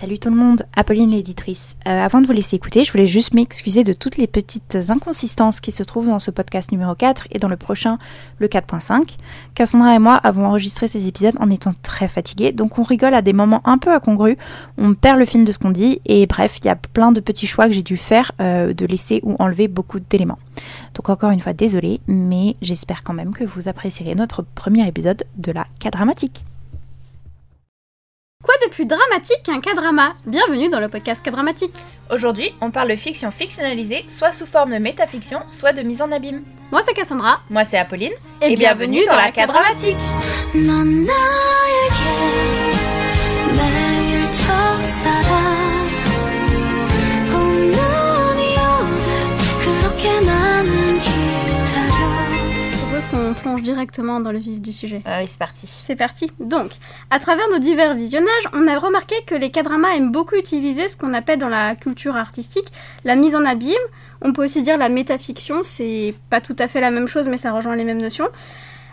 Salut tout le monde, Apolline l'éditrice. Avant de vous laisser écouter, je voulais juste m'excuser de toutes les petites inconsistances qui se trouvent dans ce podcast numéro 4 et dans le prochain, le 4.5. Cassandra et moi avons enregistré ces épisodes en étant très fatigués, donc on rigole à des moments un peu incongrus, on perd le fil de ce qu'on dit, et bref, il y a plein de petits choix que j'ai dû faire, de laisser ou enlever beaucoup d'éléments. Donc encore une fois, désolée, mais j'espère quand même que vous apprécierez notre premier épisode de la K-dramatique. Quoi de plus dramatique qu'un K-drama ? Bienvenue dans le podcast K-dramatique. Aujourd'hui, on parle de fiction fictionnalisée, soit sous forme de métafiction, soit de mise en abîme. Moi c'est Cassandra. Moi c'est Apolline. Et bienvenue dans la K-dramatique. On plonge directement dans le vif du sujet. Oui, c'est parti. C'est parti. Donc, à travers nos divers visionnages, on a remarqué que les K-dramas aiment beaucoup utiliser ce qu'on appelle dans la culture artistique la mise en abîme. On peut aussi dire la métafiction, c'est pas tout à fait la même chose, mais ça rejoint les mêmes notions.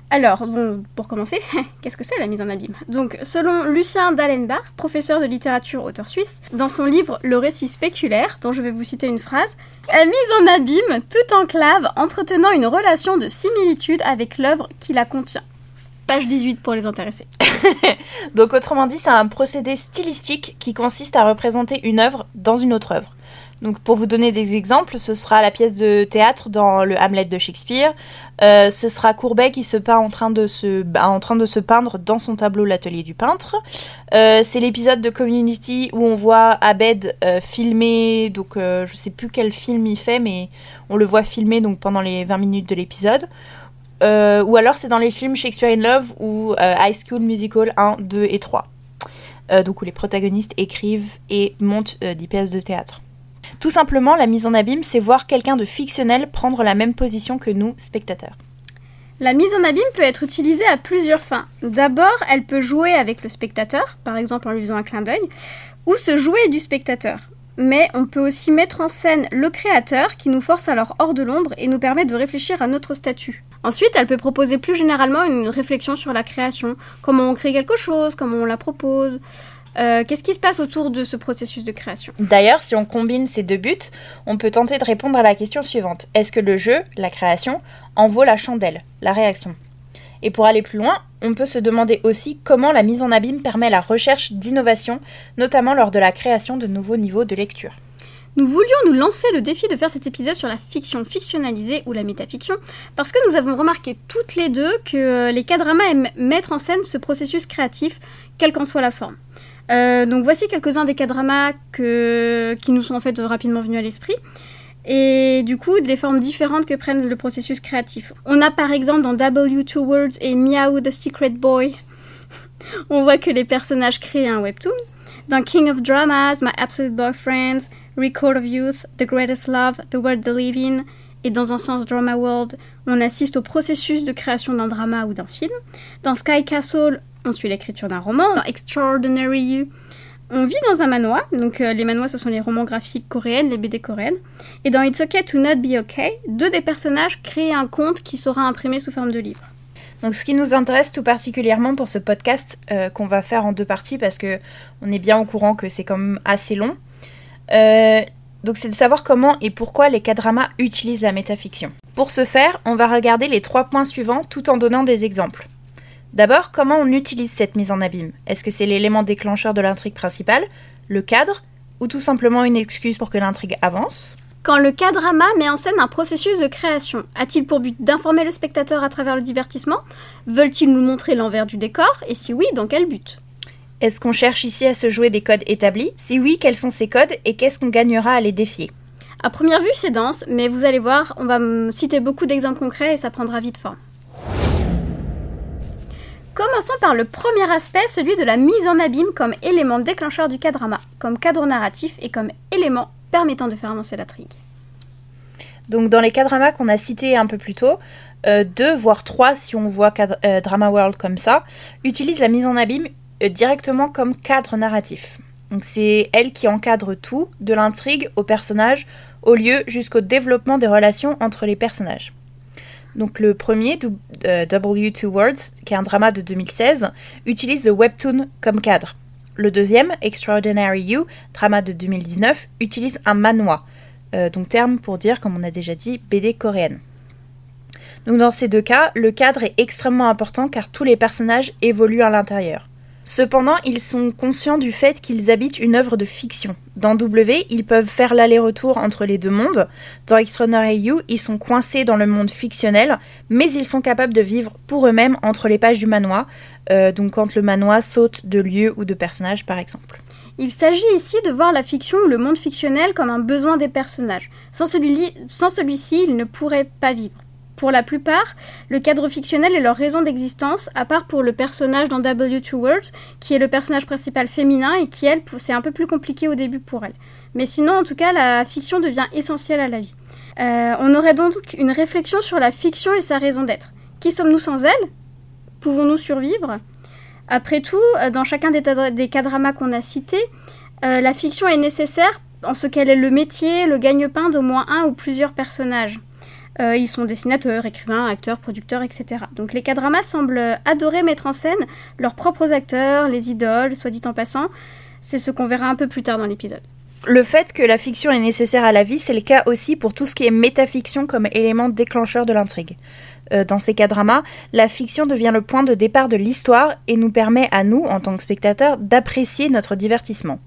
Alors, bon, pour commencer, qu'est-ce que c'est la mise en abîme ? Donc, selon Lucien Dällenbach, professeur de littérature, auteur suisse, dans son livre « Le récit spéculaire », dont je vais vous citer une phrase, « a mis en abîme toute enclave entretenant une relation de similitude avec l'œuvre qui la contient ». Page 18 pour les intéressés. Donc, autrement dit, c'est un procédé stylistique qui consiste à représenter une œuvre dans une autre œuvre. Donc pour vous donner des exemples, ce sera la pièce de théâtre dans le Hamlet de Shakespeare, ce sera Courbet qui se peint en train de se peindre dans son tableau L'atelier du peintre, c'est l'épisode de Community où on voit Abed filmer, donc je sais plus quel film il fait, mais on le voit filmer donc pendant les 20 minutes de l'épisode, ou alors c'est dans les films Shakespeare in Love ou High School Musical 1, 2 et 3, donc où les protagonistes écrivent et montent des pièces de théâtre. Tout simplement, la mise en abîme, c'est voir quelqu'un de fictionnel prendre la même position que nous, spectateurs. La mise en abîme peut être utilisée à plusieurs fins. D'abord, elle peut jouer avec le spectateur, par exemple en lui faisant un clin d'œil, ou se jouer du spectateur. Mais on peut aussi mettre en scène le créateur qui nous force alors hors de l'ombre et nous permet de réfléchir à notre statut. Ensuite, elle peut proposer plus généralement une réflexion sur la création, comment on crée quelque chose, comment on la propose... qu'est-ce qui se passe autour de ce processus de création ? D'ailleurs, si on combine ces deux buts, on peut tenter de répondre à la question suivante. Est-ce que le jeu, la création, en vaut la chandelle, la réaction ? Et pour aller plus loin, on peut se demander aussi comment la mise en abîme permet la recherche d'innovation, notamment lors de la création de nouveaux niveaux de lecture. Nous voulions nous lancer le défi de faire cet épisode sur la fiction fictionnalisée ou la métafiction parce que nous avons remarqué toutes les deux que les K-dramas aiment mettre en scène ce processus créatif, quelle qu'en soit la forme. Donc voici quelques-uns des K-dramas qui nous sont en fait rapidement venus à l'esprit et du coup des formes différentes que prennent le processus créatif. On a par exemple dans W: Two Worlds et Meow the Secret Boy, on voit que les personnages créent un webtoon. Dans King of Dramas, My Absolute Boyfriend, Record of Youth, The Greatest Love, The World They Live In et dans un sens Drama World, on assiste au processus de création d'un drama ou d'un film. Dans Sky Castle, on suit l'écriture d'un roman. Dans Extraordinary You, on vit dans un manhwa. Donc les manhwas, ce sont les romans graphiques coréennes, les BD coréennes. Et dans It's OK to Not Be OK, deux des personnages créent un conte qui sera imprimé sous forme de livre. Donc ce qui nous intéresse tout particulièrement pour ce podcast qu'on va faire en deux parties parce qu'on est bien au courant que c'est quand même assez long. Donc c'est de savoir comment et pourquoi les K-dramas utilisent la métafiction. Pour ce faire, on va regarder les trois points suivants tout en donnant des exemples. D'abord, comment on utilise cette mise en abîme ? Est-ce que c'est l'élément déclencheur de l'intrigue principale, le cadre, ou tout simplement une excuse pour que l'intrigue avance ? Quand le K-drama met en scène un processus de création, a-t-il pour but d'informer le spectateur à travers le divertissement ? Veulent-ils nous montrer l'envers du décor ? Et si oui, dans quel but ? Est-ce qu'on cherche ici à se jouer des codes établis ? Si oui, quels sont ces codes et qu'est-ce qu'on gagnera à les défier ? À première vue, c'est dense, mais vous allez voir, on va citer beaucoup d'exemples concrets et ça prendra vite forme. Commençons par le premier aspect, celui de la mise en abîme comme élément déclencheur du K-drama, comme cadre narratif et comme élément permettant de faire avancer l'intrigue. Donc dans les K-dramas qu'on a cités un peu plus tôt, deux voire trois si on voit Drama World comme ça, utilisent la mise en abîme directement comme cadre narratif. Donc c'est elle qui encadre tout, de l'intrigue au personnage, au lieu jusqu'au développement des relations entre les personnages. Donc le premier, W: Two Worlds, qui est un drama de 2016, utilise le webtoon comme cadre. Le deuxième, Extraordinary You, drama de 2019, utilise un manhwa, donc terme pour dire, comme on a déjà dit, BD coréenne. Donc dans ces deux cas, le cadre est extrêmement important car tous les personnages évoluent à l'intérieur. Cependant, ils sont conscients du fait qu'ils habitent une œuvre de fiction. Dans W, ils peuvent faire l'aller-retour entre les deux mondes. Dans Extraordinary You, ils sont coincés dans le monde fictionnel, mais ils sont capables de vivre pour eux-mêmes entre les pages du manhwa, donc quand le manhwa saute de lieu ou de personnage par exemple. Il s'agit ici de voir la fiction ou le monde fictionnel comme un besoin des personnages. Sans celui-ci, ils ne pourraient pas vivre. Pour la plupart, le cadre fictionnel est leur raison d'existence, à part pour le personnage dans W: Two Worlds, qui est le personnage principal féminin et qui, elle, c'est un peu plus compliqué au début pour elle. Mais sinon, en tout cas, la fiction devient essentielle à la vie. On aurait donc une réflexion sur la fiction et sa raison d'être. Qui sommes-nous sans elle ? Pouvons-nous survivre ? Après tout, dans chacun des K-dramas qu'on a cités, la fiction est nécessaire en ce qu'elle est le métier, le gagne-pain d'au moins un ou plusieurs personnages. Ils sont dessinateurs, écrivains, acteurs, producteurs, etc. Donc les K-dramas semblent adorer mettre en scène leurs propres acteurs, les idoles, soit dit en passant. C'est ce qu'on verra un peu plus tard dans l'épisode. Le fait que la fiction est nécessaire à la vie, c'est le cas aussi pour tout ce qui est métafiction comme élément déclencheur de l'intrigue. Dans ces K-dramas, la fiction devient le point de départ de l'histoire et nous permet à nous, en tant que spectateurs, d'apprécier notre divertissement.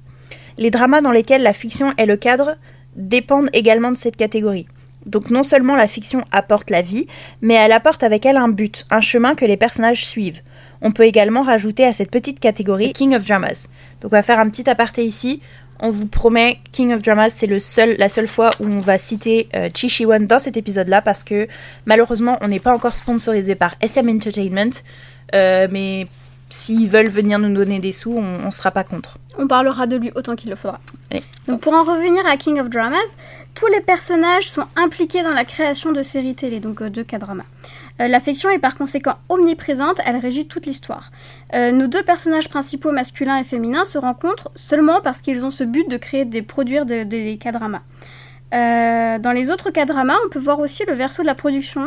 Les dramas dans lesquels la fiction est le cadre dépendent également de cette catégorie. Donc non seulement la fiction apporte la vie, mais elle apporte avec elle un but, un chemin que les personnages suivent. On peut également rajouter à cette petite catégorie King of Dramas. Donc on va faire un petit aparté ici. On vous promet, King of Dramas, c'est la seule fois où on va citer Chi Chi Wan dans cet épisode-là, parce que malheureusement, on n'est pas encore sponsorisé par SM Entertainment, mais s'ils veulent venir nous donner des sous, on ne sera pas contre. On parlera de lui autant qu'il le faudra. Oui. Donc pour en revenir à King of Dramas, tous les personnages sont impliqués dans la création de séries télé, donc de K-dramas. L'affection est par conséquent omniprésente, elle régit toute l'histoire. Nos deux personnages principaux, masculins et féminins, se rencontrent seulement parce qu'ils ont ce but de créer des K-dramas. Dans les autres K-dramas, on peut voir aussi le verso de la production.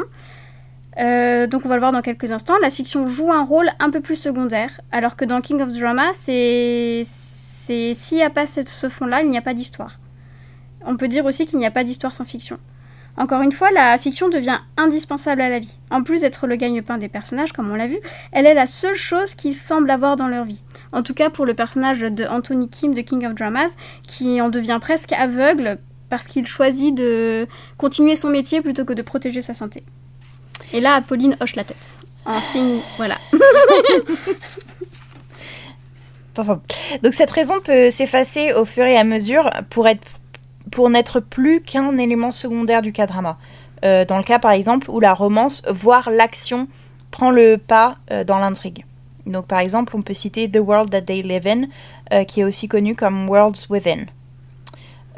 Donc on va le voir dans quelques instants, la fiction joue un rôle un peu plus secondaire, alors que dans King of Drama, s'il n'y a pas ce fond-là, il n'y a pas d'histoire. On peut dire aussi qu'il n'y a pas d'histoire sans fiction. Encore une fois, la fiction devient indispensable à la vie. En plus d'être le gagne-pain des personnages, comme on l'a vu, elle est la seule chose qu'ils semblent avoir dans leur vie. En tout cas pour le personnage de Anthony Kim de King of Dramas, qui en devient presque aveugle parce qu'il choisit de continuer son métier plutôt que de protéger sa santé. Et là, Apolline hoche la tête. En signe, voilà. Donc cette raison peut s'effacer au fur et à mesure pour n'être plus qu'un élément secondaire du K-drama. Dans le cas, par exemple, où la romance, voire l'action, prend le pas dans l'intrigue. Donc par exemple, on peut citer The World They Live In, qui est aussi connu comme Worlds Within.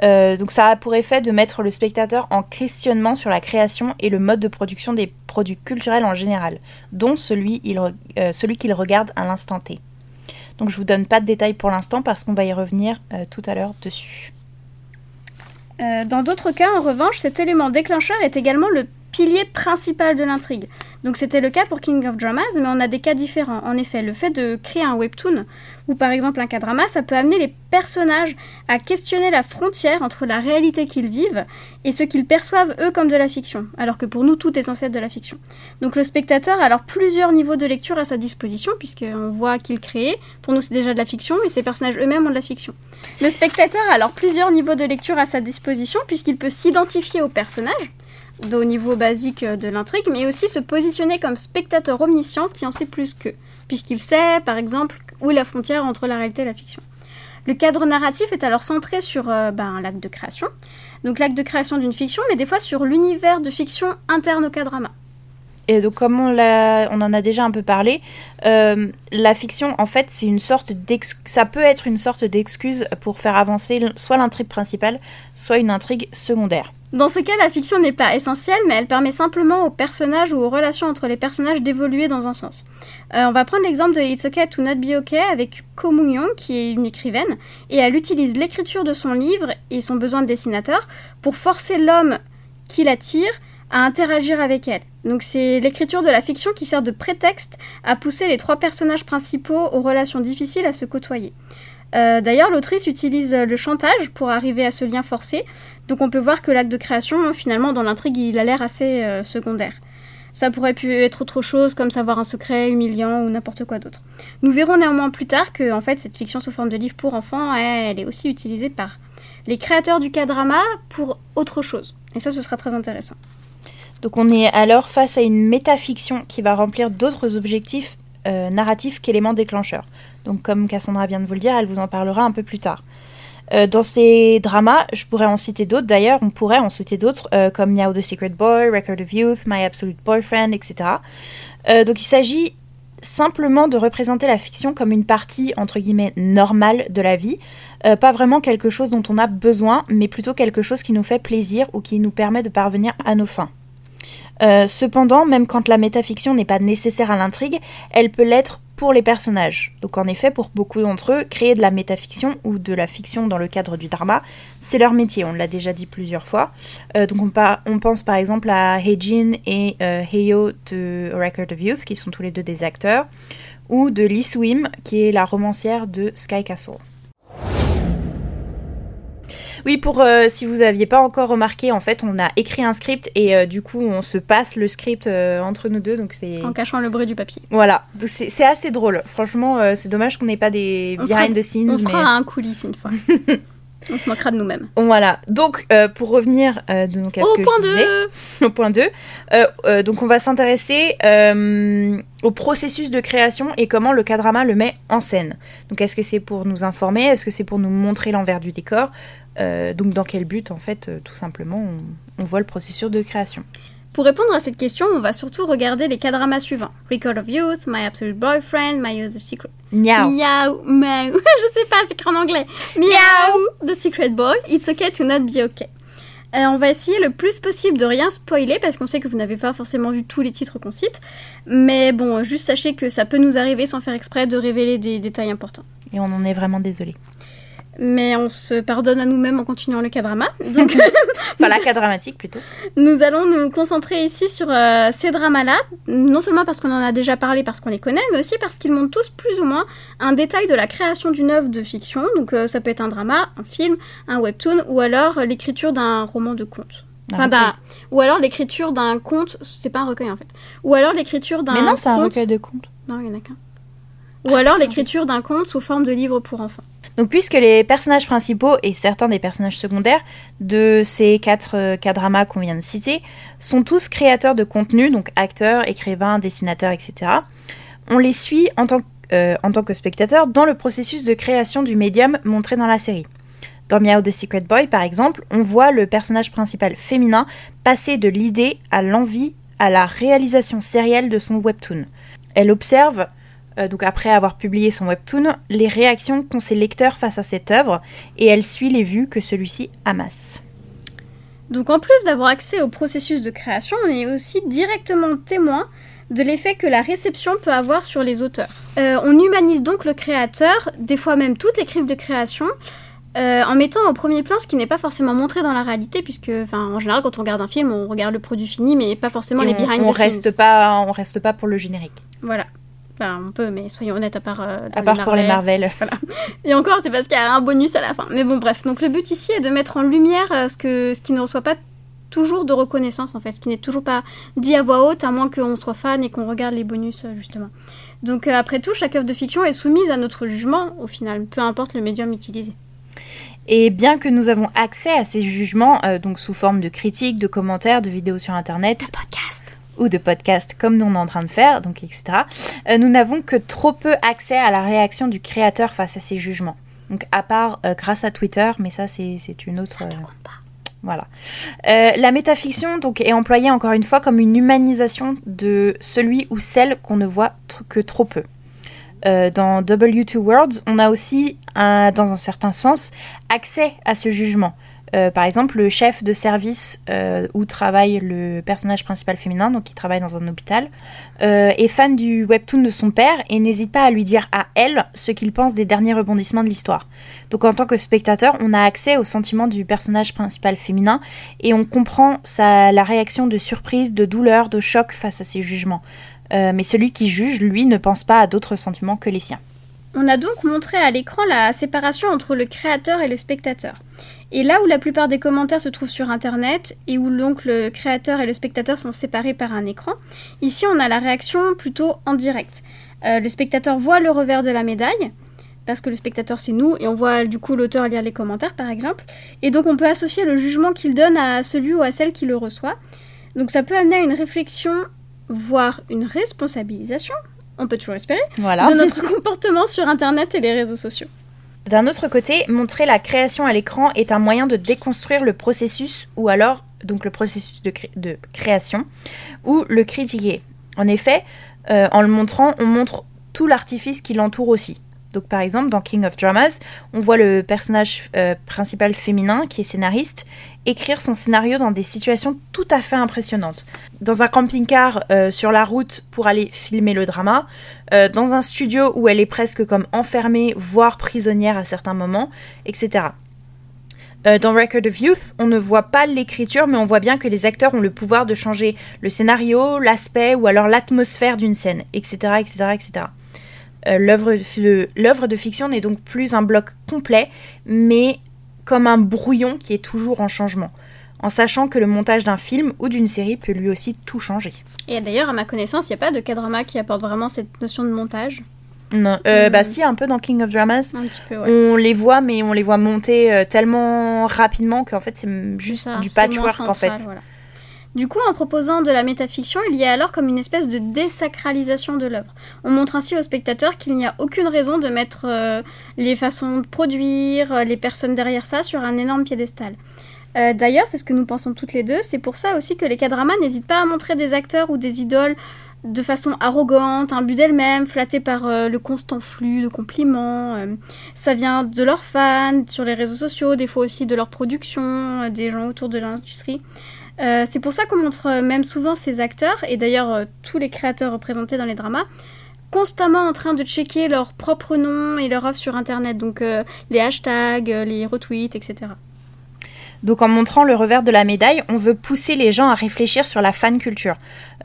Donc ça a pour effet de mettre le spectateur en questionnement sur la création et le mode de production des produits culturels en général, dont celui qu'il regarde à l'instant T. Donc je vous donne pas de détails pour l'instant parce qu'on va y revenir tout à l'heure dessus. Dans d'autres cas, en revanche, cet élément déclencheur est également le pilier principal de l'intrigue. Donc c'était le cas pour King of Dramas, mais on a des cas différents. En effet, le fait de créer un webtoon, ou par exemple un K-drama, ça peut amener les personnages à questionner la frontière entre la réalité qu'ils vivent et ce qu'ils perçoivent eux comme de la fiction, alors que pour nous tout est censé être de la fiction. Donc le spectateur a alors plusieurs niveaux de lecture à sa disposition, puisqu'on voit qu'il crée, pour nous c'est déjà de la fiction, et ses personnages eux-mêmes ont de la fiction. Le spectateur a alors plusieurs niveaux de lecture à sa disposition, puisqu'il peut s'identifier aux personnages, au niveau basique de l'intrigue, mais aussi se positionner comme spectateur omniscient qui en sait plus qu'eux, puisqu'il sait, par exemple, où est la frontière entre la réalité et la fiction. Le cadre narratif est alors centré sur l'acte de création, donc l'acte de création d'une fiction, mais des fois sur l'univers de fiction interne au K-drama. Et donc, comme on en a déjà un peu parlé, la fiction, en fait, c'est ça peut être une sorte d'excuse pour faire avancer soit l'intrigue principale, soit une intrigue secondaire. Dans ce cas, la fiction n'est pas essentielle, mais elle permet simplement aux personnages ou aux relations entre les personnages d'évoluer dans un sens. On va prendre l'exemple de It's OK to Not Be OK avec Ko Mun-yeong, qui est une écrivaine, et elle utilise l'écriture de son livre et son besoin de dessinateur pour forcer l'homme qui l'attire à interagir avec elle. Donc c'est l'écriture de la fiction qui sert de prétexte à pousser les trois personnages principaux aux relations difficiles à se côtoyer. D'ailleurs, l'autrice utilise le chantage pour arriver à ce lien forcé. Donc on peut voir que l'acte de création, finalement, dans l'intrigue, il a l'air assez secondaire. Ça pourrait pu être autre chose, comme savoir un secret humiliant ou n'importe quoi d'autre. Nous verrons néanmoins plus tard que, en fait, cette fiction sous forme de livre pour enfants, elle est aussi utilisée par les créateurs du K-drama pour autre chose. Et ça, ce sera très intéressant. Donc on est alors face à une métafiction qui va remplir d'autres objectifs narratifs qu'éléments déclencheurs. Donc comme Cassandra vient de vous le dire, elle vous en parlera un peu plus tard. Dans ces dramas, je pourrais en citer d'autres d'ailleurs, on pourrait en citer d'autres comme Meow the Secret Boy, Record of Youth, My Absolute Boyfriend, etc. Donc il s'agit simplement de représenter la fiction comme une partie, entre guillemets, normale de la vie. Pas vraiment quelque chose dont on a besoin, mais plutôt quelque chose qui nous fait plaisir ou qui nous permet de parvenir à nos fins. Cependant, même quand la métafiction n'est pas nécessaire à l'intrigue, elle peut l'être pour les personnages. Donc en effet, pour beaucoup d'entre eux, créer de la métafiction ou de la fiction dans le cadre du drama, c'est leur métier, on l'a déjà dit plusieurs fois. Donc on pense par exemple à Hye-jun et Heyo de Record of Youth, qui sont tous les deux des acteurs, ou de Lee Swim, qui est la romancière de Sky Castle. Oui, pour si vous aviez pas encore remarqué, en fait, on a écrit un script et du coup, on se passe le script entre nous deux, donc c'est en cachant le bruit du papier. Voilà, donc c'est assez drôle. Franchement, c'est dommage qu'on n'ait pas des behind the scenes. On fera un coulisses une fois. On se moquera de nous-mêmes. Voilà. Donc, pour revenir donc à ce que je disais, au point 2, donc on va s'intéresser au processus de création et comment le K-drama le met en scène. Donc, est-ce que c'est pour nous informer ? Est-ce que c'est pour nous montrer l'envers du décor ? Donc, dans quel but, en fait, tout simplement, on voit le processus de création. Pour répondre à cette question, on va surtout regarder les K-dramas suivants. Record of Youth, My Absolute Boyfriend, My The Secret... Meow. Je sais pas, c'est écrit en anglais. Meow, The Secret Boy, It's OK to Not Be OK. On va essayer le plus possible de rien spoiler, parce qu'on sait que vous n'avez pas forcément vu tous les titres qu'on cite. Mais bon, juste sachez que ça peut nous arriver sans faire exprès de révéler des détails importants. Et on en est vraiment désolé. Mais on se pardonne à nous-mêmes en continuant le K-drama. Donc... enfin, la K-dramatique plutôt. Nous allons nous concentrer ici sur ces dramas-là, non seulement parce qu'on en a déjà parlé, parce qu'on les connaît, mais aussi parce qu'ils montrent tous plus ou moins un détail de la création d'une œuvre de fiction. Donc ça peut être un drama, un film, un webtoon, ou alors l'écriture d'un roman de conte. Enfin, ou alors l'écriture d'un conte, c'est pas un recueil en fait. Ou alors l'écriture d'un... Mais non, c'est un recueil de contes. Non, il n'y en a qu'un. Ou alors l'écriture d'un conte sous forme de livre pour enfants. Donc puisque les personnages principaux et certains des personnages secondaires de ces 4 K-dramas qu'on vient de citer sont tous créateurs de contenu, donc acteurs, écrivains, dessinateurs, etc. On les suit en tant que spectateurs dans le processus de création du médium montré dans la série. Dans Meow the Secret Boy, par exemple, on voit le personnage principal féminin passer de l'idée à l'envie à la réalisation sérielle de son webtoon. Elle observe... donc après avoir publié son webtoon, les réactions qu'ont ses lecteurs face à cette œuvre, et elle suit les vues que celui-ci amasse. Donc en plus d'avoir accès au processus de création, on est aussi directement témoin de l'effet que la réception peut avoir sur les auteurs. On humanise donc le créateur, des fois même toute l'équipe de création, en mettant au premier plan ce qui n'est pas forcément montré dans la réalité, puisque en général quand on regarde un film, on regarde le produit fini, mais pas forcément les behind the scenes. On reste pas pour le générique. Voilà. Enfin, on peut, mais soyons honnêtes, à part pour les Marvel. Voilà. Et encore, c'est parce qu'il y a un bonus à la fin. Mais bon, bref. Donc, le but ici est de mettre en lumière ce qui ne reçoit pas toujours de reconnaissance, en fait. Ce qui n'est toujours pas dit à voix haute, à moins qu'on soit fan et qu'on regarde les bonus, justement. Donc, après tout, chaque œuvre de fiction est soumise à notre jugement, au final, peu importe le médium utilisé. Et bien que nous avons accès à ces jugements, donc sous forme de critiques, de commentaires, de vidéos sur Internet... de podcasts ou de podcasts comme nous on est en train de faire, donc etc. Nous n'avons que trop peu accès à la réaction du créateur face à ses jugements. Donc à part grâce à Twitter, mais ça c'est une autre... Ça ne compte pas. Voilà. La métafiction donc, est employée encore une fois comme une humanisation de celui ou celle qu'on ne voit que trop peu. Dans W: Two Worlds, on a aussi, dans un certain sens, accès à ce jugement. Par exemple, le chef de service où travaille le personnage principal féminin, donc qui travaille dans un hôpital, est fan du webtoon de son père et n'hésite pas à lui dire à elle ce qu'il pense des derniers rebondissements de l'histoire. Donc en tant que spectateur, on a accès aux sentiments du personnage principal féminin et on comprend la réaction de surprise, de douleur, de choc face à ses jugements. Mais celui qui juge, lui, ne pense pas à d'autres sentiments que les siens. On a donc montré à l'écran la séparation entre le créateur et le spectateur. Et là où la plupart des commentaires se trouvent sur Internet, et où donc le créateur et le spectateur sont séparés par un écran, ici on a la réaction plutôt en direct. Le spectateur voit le revers de la médaille, parce que le spectateur c'est nous, et on voit du coup l'auteur lire les commentaires par exemple, et donc on peut associer le jugement qu'il donne à celui ou à celle qui le reçoit. Donc ça peut amener à une réflexion, voire une responsabilisation, on peut toujours espérer, voilà, de notre comportement sur Internet et les réseaux sociaux. D'un autre côté, montrer la création à l'écran est un moyen de déconstruire le processus, ou alors donc le processus de création, ou le critiquer. En effet, en le montrant, on montre tout l'artifice qui l'entoure aussi. Donc par exemple, dans King of Dramas, on voit le personnage principal féminin, qui est scénariste, écrire son scénario dans des situations tout à fait impressionnantes. Dans un camping-car sur la route pour aller filmer le drama, dans un studio où elle est presque comme enfermée, voire prisonnière à certains moments, etc. Dans Record of Youth, on ne voit pas l'écriture, mais on voit bien que les acteurs ont le pouvoir de changer le scénario, l'aspect ou alors l'atmosphère d'une scène, etc., etc., etc. L'œuvre de fiction n'est donc plus un bloc complet, mais comme un brouillon qui est toujours en changement, en sachant que le montage d'un film ou d'une série peut lui aussi tout changer. Et d'ailleurs, à ma connaissance, il n'y a pas de K-drama qui apporte vraiment cette notion de montage. Non, bah si, un peu dans King of Dramas, un petit peu, ouais. On les voit, mais on les voit monter tellement rapidement qu'en fait, c'est juste ça, du patchwork central, en fait. Voilà. Du coup, en proposant de la métafiction, il y a alors comme une espèce de désacralisation de l'œuvre. On montre ainsi au spectateur qu'il n'y a aucune raison de mettre les façons de produire, les personnes derrière ça, sur un énorme piédestal. D'ailleurs, c'est ce que nous pensons toutes les deux, c'est pour ça aussi que les K-dramas n'hésitent pas à montrer des acteurs ou des idoles de façon arrogante, imbue d'elle-même, flattée par le constant flux de compliments. Ça vient de leurs fans, sur les réseaux sociaux, des fois aussi de leur production, des gens autour de l'industrie. C'est pour ça qu'on montre même souvent ces acteurs, et d'ailleurs tous les créateurs représentés dans les dramas, constamment en train de checker leur propre nom et leur offre sur Internet, donc les hashtags, les retweets, etc. Donc en montrant le revers de la médaille, on veut pousser les gens à réfléchir sur la fan culture,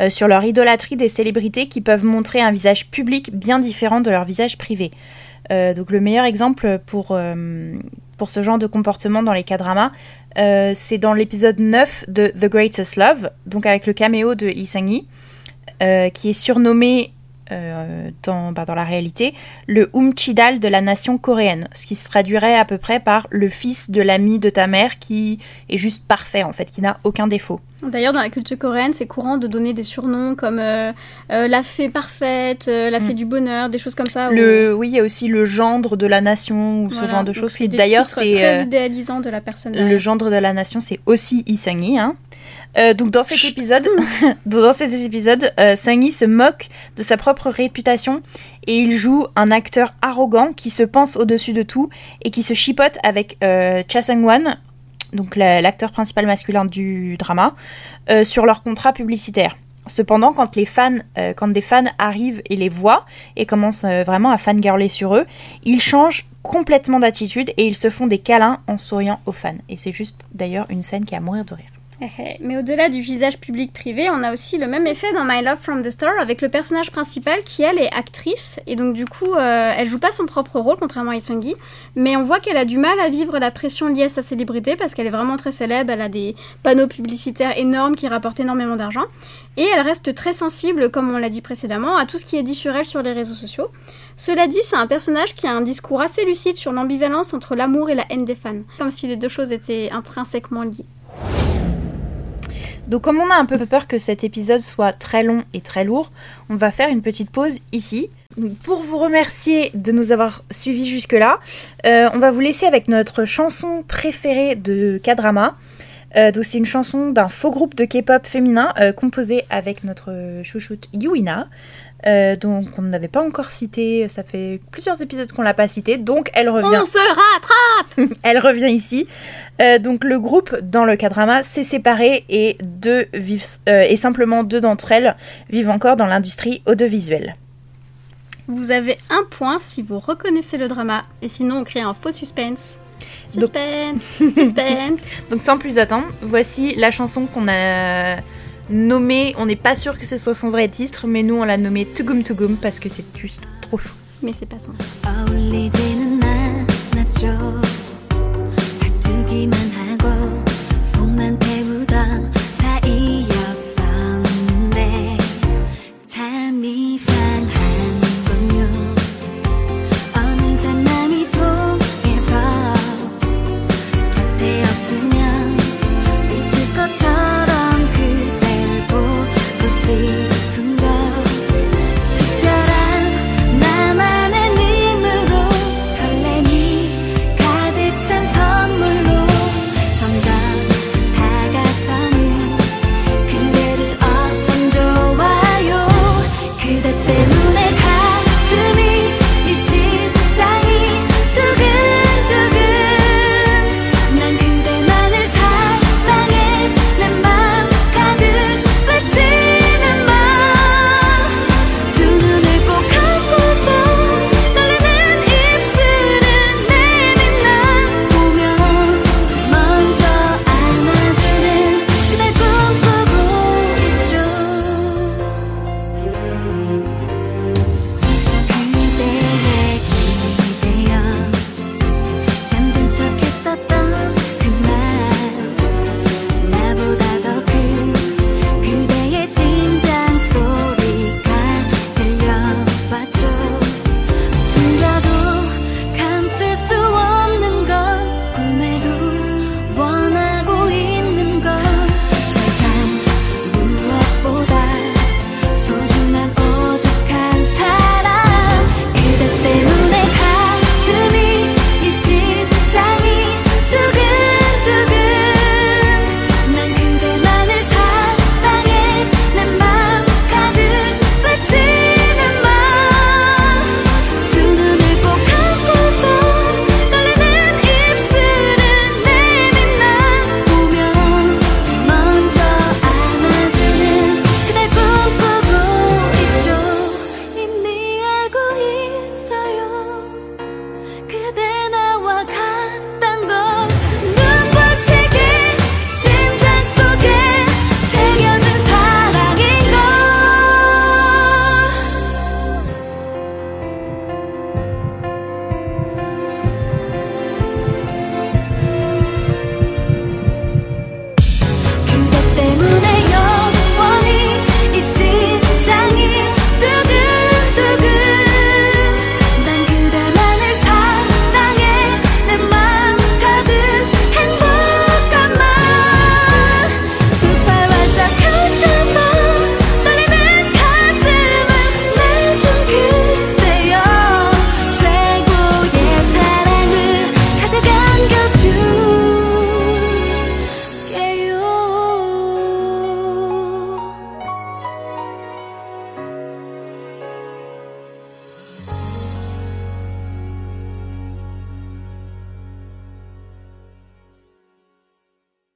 sur leur idolâtrie des célébrités qui peuvent montrer un visage public bien différent de leur visage privé. Donc le meilleur exemple pour ce genre de comportement dans les K-dramas, c'est dans l'épisode 9 de The Greatest Love, donc avec le caméo de Isangi, qui est surnommé dans la réalité le Umchidal de la nation coréenne, ce qui se traduirait à peu près par le fils de l'ami de ta mère qui est juste parfait en fait, qui n'a aucun défaut. D'ailleurs, dans la culture coréenne, c'est courant de donner des surnoms comme la fée parfaite, la fée du bonheur, des choses comme ça. Oui, il y a aussi le gendre de la nation, ou voilà, ce genre de choses. D'ailleurs, c'est très idéalisant de la personne. Le gendre de la nation, c'est aussi Isangi. Hein. Donc, dans cet épisode, Sangi se moque de sa propre réputation et il joue un acteur arrogant qui se pense au-dessus de tout et qui se chipote avec Cha Seung-won, donc l'acteur principal masculin du drama, sur leur contrat publicitaire. Cependant, quand des fans arrivent et les voient et commencent vraiment à fangirler sur eux, ils changent complètement d'attitude et ils se font des câlins en souriant aux fans. Et c'est juste d'ailleurs une scène qui est à mourir de rire. Mais au-delà du visage public-privé, on a aussi le même effet dans My Love From The Star avec le personnage principal qui, elle, est actrice. Et donc, du coup, elle joue pas son propre rôle, contrairement à Isangi. Mais on voit qu'elle a du mal à vivre la pression liée à sa célébrité parce qu'elle est vraiment très célèbre. Elle a des panneaux publicitaires énormes qui rapportent énormément d'argent. Et elle reste très sensible, comme on l'a dit précédemment, à tout ce qui est dit sur elle sur les réseaux sociaux. Cela dit, c'est un personnage qui a un discours assez lucide sur l'ambivalence entre l'amour et la haine des fans. Comme si les deux choses étaient intrinsèquement liées. Donc comme on a un peu peur que cet épisode soit très long et très lourd, on va faire une petite pause ici. Pour vous remercier de nous avoir suivis jusque-là, on va vous laisser avec notre chanson préférée de K-drama. Donc c'est une chanson d'un faux groupe de K-pop féminin composée avec notre chouchoute Yuina. Donc on n'avait pas encore cité, ça fait plusieurs épisodes qu'on l'a pas cité, donc elle revient. On se rattrape. Elle revient ici. Donc le groupe dans le K-drama s'est séparé et simplement deux d'entre elles vivent encore dans l'industrie audiovisuelle. Vous avez un point si vous reconnaissez le drama et sinon on crée un faux suspense. Suspense. Donc sans plus attendre, voici la chanson qu'on a nommée, on n'est pas sûr que ce soit son vrai titre, mais nous on l'a nommée Tugum Tugum parce que c'est juste trop fou. mais c'est pas son.